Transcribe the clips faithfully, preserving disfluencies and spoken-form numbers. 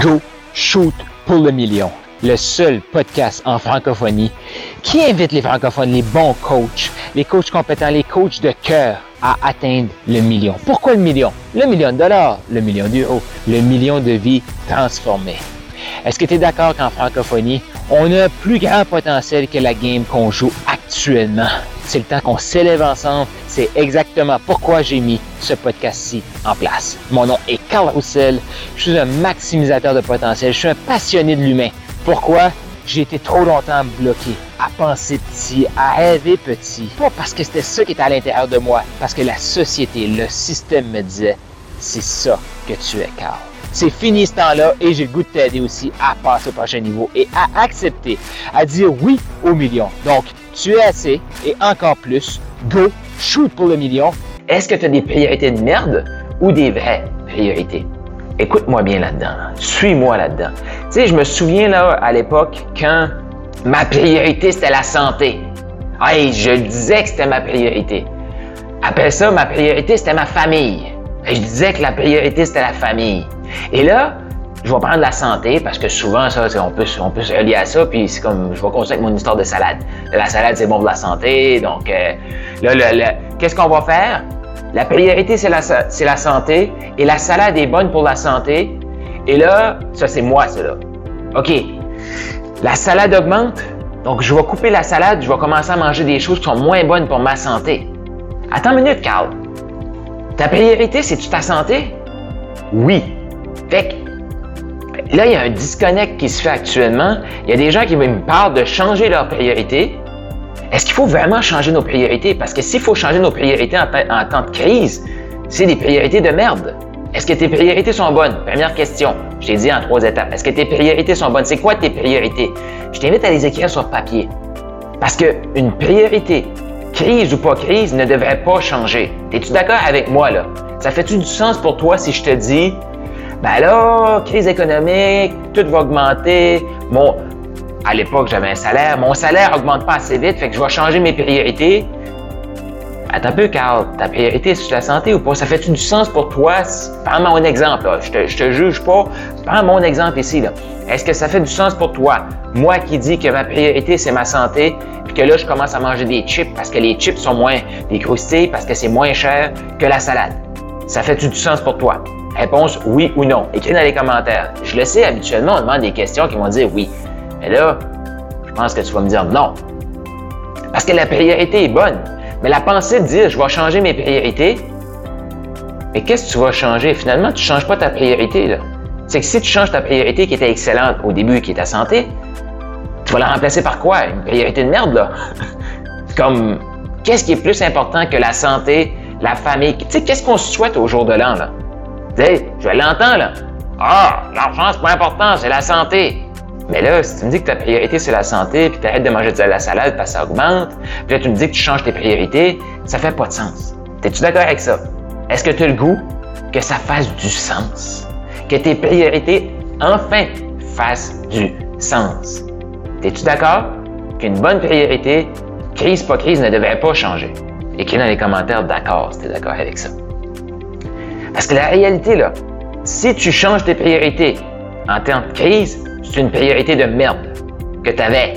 Go Shoot pour le million, le seul podcast en francophonie qui invite les francophones, les bons coachs, les coachs compétents, les coachs de cœur à atteindre le million. Pourquoi le million? Le million de dollars, le million d'euros, le million de vies transformées. Est-ce que tu es d'accord qu'en francophonie, on a un plus grand potentiel que la game qu'on joue actuellement? C'est le temps qu'on s'élève ensemble. C'est exactement pourquoi j'ai mis ce podcast-ci en place. Mon nom est Karl Roussel. Je suis un maximisateur de potentiel. Je suis un passionné de l'humain. Pourquoi? J'ai été trop longtemps bloqué à penser petit, à rêver petit. Pas parce que c'était ça qui était à l'intérieur de moi, parce que la société, le système me disait « C'est ça que tu es, Karl. » C'est fini ce temps-là et j'ai le goût de t'aider aussi à passer au prochain niveau et à accepter, à dire oui au million. Donc, tu es assez et encore plus. Go, shoot pour le million. Est-ce que tu as des priorités de merde ou des vraies priorités? Écoute-moi bien là-dedans. Là. Suis-moi là-dedans. Tu sais, je me souviens là à l'époque quand ma priorité c'était la santé. Hey, je disais que c'était ma priorité. Après ça, ma priorité c'était ma famille. Je disais que la priorité c'était la famille. Et là, je vais prendre la santé parce que souvent, ça, on peut, on peut se relier à ça, puis c'est comme, je vais continuer avec mon histoire de salade. La salade, c'est bon pour la santé, donc euh, là, là, là, qu'est-ce qu'on va faire? La priorité, c'est la, c'est la santé, et la salade est bonne pour la santé, et là, ça, c'est moi, ça, là. OK, la salade augmente, donc je vais couper la salade, je vais commencer à manger des choses qui sont moins bonnes pour ma santé. Attends une minute, Karl. Ta priorité, c'est-tu ta santé? Oui. Fait que là, il y a un disconnect qui se fait actuellement. Il y a des gens qui me parlent de changer leurs priorités. Est-ce qu'il faut vraiment changer nos priorités? Parce que s'il faut changer nos priorités en, t- en temps de crise, c'est des priorités de merde. Est-ce que tes priorités sont bonnes? Première question. Je t'ai dit en trois étapes. Est-ce que tes priorités sont bonnes? C'est quoi tes priorités? Je t'invite à les écrire sur papier. Parce qu'une priorité, crise ou pas crise, ne devrait pas changer. Es-tu d'accord avec moi, là? Ça fait-tu du sens pour toi si je te dis... Ben là, crise économique, tout va augmenter. Mon, à l'époque, j'avais un salaire. Mon salaire augmente pas assez vite, fait que je vais changer mes priorités. Attends un peu, Karl, ta priorité, c'est la santé ou pas? Ça fait-tu du sens pour toi? Prends mon exemple, là. Je te, je te juge pas. Prends mon exemple ici, là. Est-ce que ça fait du sens pour toi? Moi qui dis que ma priorité, c'est ma santé, puis que là, je commence à manger des chips parce que les chips sont moins des croustilles, parce que c'est moins cher que la salade. Ça fait-tu du sens pour toi? Réponse oui ou non. Écris dans les commentaires. Je le sais, habituellement, on demande des questions qui vont dire oui. Mais là, je pense que tu vas me dire non. Parce que la priorité est bonne. Mais la pensée de dire « je vais changer mes priorités », mais qu'est-ce que tu vas changer? Finalement, tu ne changes pas ta priorité, là. C'est que si tu changes ta priorité qui était excellente au début, qui est ta santé, tu vas la remplacer par quoi? Une priorité de merde, là. Comme, qu'est-ce qui est plus important que la santé, la famille? Tu sais, qu'est-ce qu'on se souhaite au jour de l'an, là? Hey, je l'entends, là. Ah, l'argent, c'est pas important, c'est la santé. Mais là, si tu me dis que ta priorité, c'est la santé, puis tu arrêtes de manger de la salade parce que ça augmente, puis là, tu me dis que tu changes tes priorités, ça fait pas de sens. T'es-tu d'accord avec ça? Est-ce que tu as le goût que ça fasse du sens? Que tes priorités, enfin, fassent du sens? T'es-tu d'accord qu'une bonne priorité, crise pas crise, ne devrait pas changer? Écris dans les commentaires d'accord si t'es d'accord avec ça. Parce que la réalité, là, si tu changes tes priorités en temps de crise, c'est une priorité de merde que tu avais.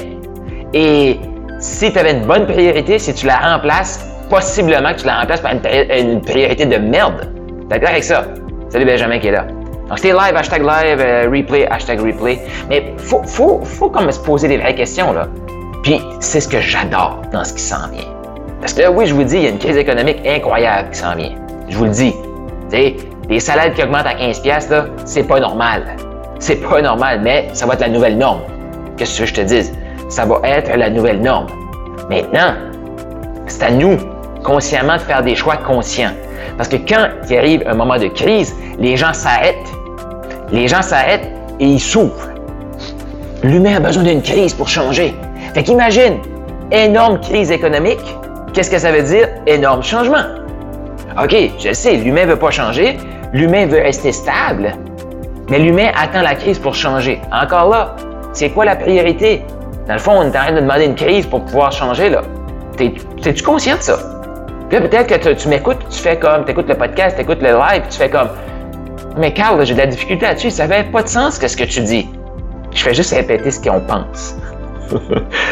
Et si tu avais une bonne priorité, si tu la remplaces, possiblement que tu la remplaces par une, une priorité de merde. D'accord avec ça? Salut Benjamin qui est là. Donc c'était live, hashtag live, euh, replay, hashtag replay. Mais faut, faut, faut comme se poser des vraies questions, là. Puis c'est ce que j'adore dans ce qui s'en vient. Parce que là, oui, je vous dis, il y a une crise économique incroyable qui s'en vient. Je vous le dis. T'sais, des salades qui augmentent à quinze dollars, là, c'est pas normal. C'est pas normal, mais ça va être la nouvelle norme. Qu'est-ce que tu veux que je te dise? Ça va être la nouvelle norme. Maintenant, c'est à nous, consciemment, de faire des choix conscients. Parce que quand il arrive un moment de crise, les gens s'arrêtent. Les gens s'arrêtent et ils s'ouvrent. L'humain a besoin d'une crise pour changer. Fait qu'imagine, énorme crise économique, qu'est-ce que ça veut dire? Énorme changement. OK, je sais, l'humain veut pas changer, l'humain veut rester stable, mais l'humain attend la crise pour changer. Encore là, c'est quoi la priorité? Dans le fond, on est en train de demander une crise pour pouvoir changer, là. T'es, t'es-tu conscient de ça? Puis là, peut-être que tu, tu m'écoutes, tu fais comme, t'écoutes le podcast, t'écoutes le live, tu fais comme, mais Karl, j'ai de la difficulté là-dessus, ça n'avait pas de sens qu'est-ce que tu dis. Je fais juste répéter ce qu'on pense.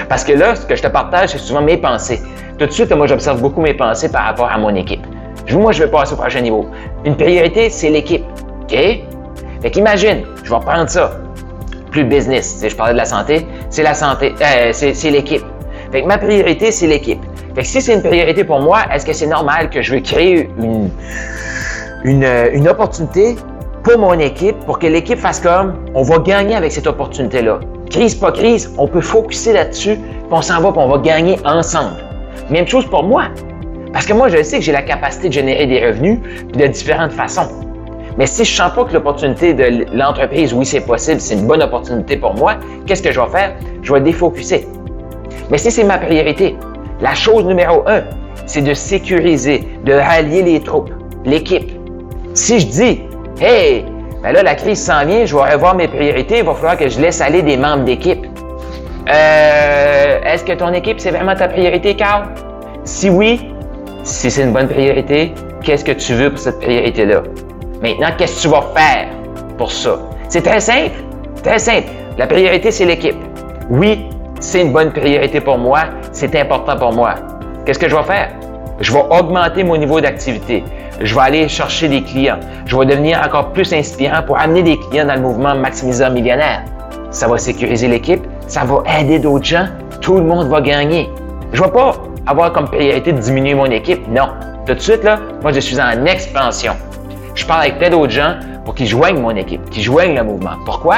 Parce que là, ce que je te partage, c'est souvent mes pensées. Tout de suite, moi, j'observe beaucoup mes pensées par rapport à mon équipe. Moi, je veux passer au prochain niveau. Une priorité, c'est l'équipe. OK? Fait qu'imagine, je vais reprendre ça. Plus business. Je parlais de la santé. C'est la santé. Euh, c'est, c'est l'équipe. Fait que ma priorité, c'est l'équipe. Fait que si c'est une priorité pour moi, est-ce que c'est normal que je veux créer une, une, une opportunité pour mon équipe, pour que l'équipe fasse comme on va gagner avec cette opportunité-là. Crise, pas crise, on peut focusser là-dessus, puis on s'en va, puis on va gagner ensemble. Même chose pour moi. Parce que moi, je sais que j'ai la capacité de générer des revenus de différentes façons. Mais si je ne sens pas que l'opportunité de l'entreprise, oui, c'est possible, c'est une bonne opportunité pour moi, qu'est-ce que je vais faire? Je vais défocusser. Mais si c'est ma priorité, la chose numéro un, c'est de sécuriser, de rallier les troupes, l'équipe. Si je dis « Hey, ben là, la crise s'en vient, je vais revoir mes priorités, il va falloir que je laisse aller des membres d'équipe. Euh, » Est-ce que ton équipe, c'est vraiment ta priorité, Karl? Si oui, si c'est une bonne priorité, qu'est-ce que tu veux pour cette priorité-là? Maintenant, qu'est-ce que tu vas faire pour ça? C'est très simple, très simple. La priorité, c'est l'équipe. Oui, c'est une bonne priorité pour moi, c'est important pour moi. Qu'est-ce que je vais faire? Je vais augmenter mon niveau d'activité. Je vais aller chercher des clients. Je vais devenir encore plus inspirant pour amener des clients dans le mouvement Maximiseur Millionnaire. Ça va sécuriser l'équipe, ça va aider d'autres gens, tout le monde va gagner. Je ne vais pas avoir comme priorité de diminuer mon équipe, non. Tout de suite, là, moi, je suis en expansion. Je parle avec plein d'autres gens pour qu'ils joignent mon équipe, qu'ils joignent le mouvement. Pourquoi?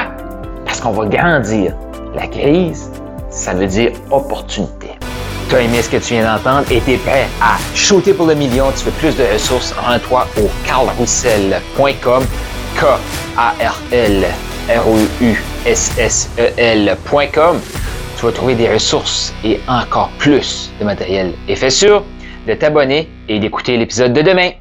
Parce qu'on va grandir. La crise, ça veut dire opportunité. Tu as aimé ce que tu viens d'entendre et tu es prêt à shooter pour le million. Tu veux plus de ressources, rends-toi au carl roussel point com, K A R L R O U S S E L point com. Tu vas trouver des ressources et encore plus de matériel. Et fais sûr de t'abonner et d'écouter l'épisode de demain.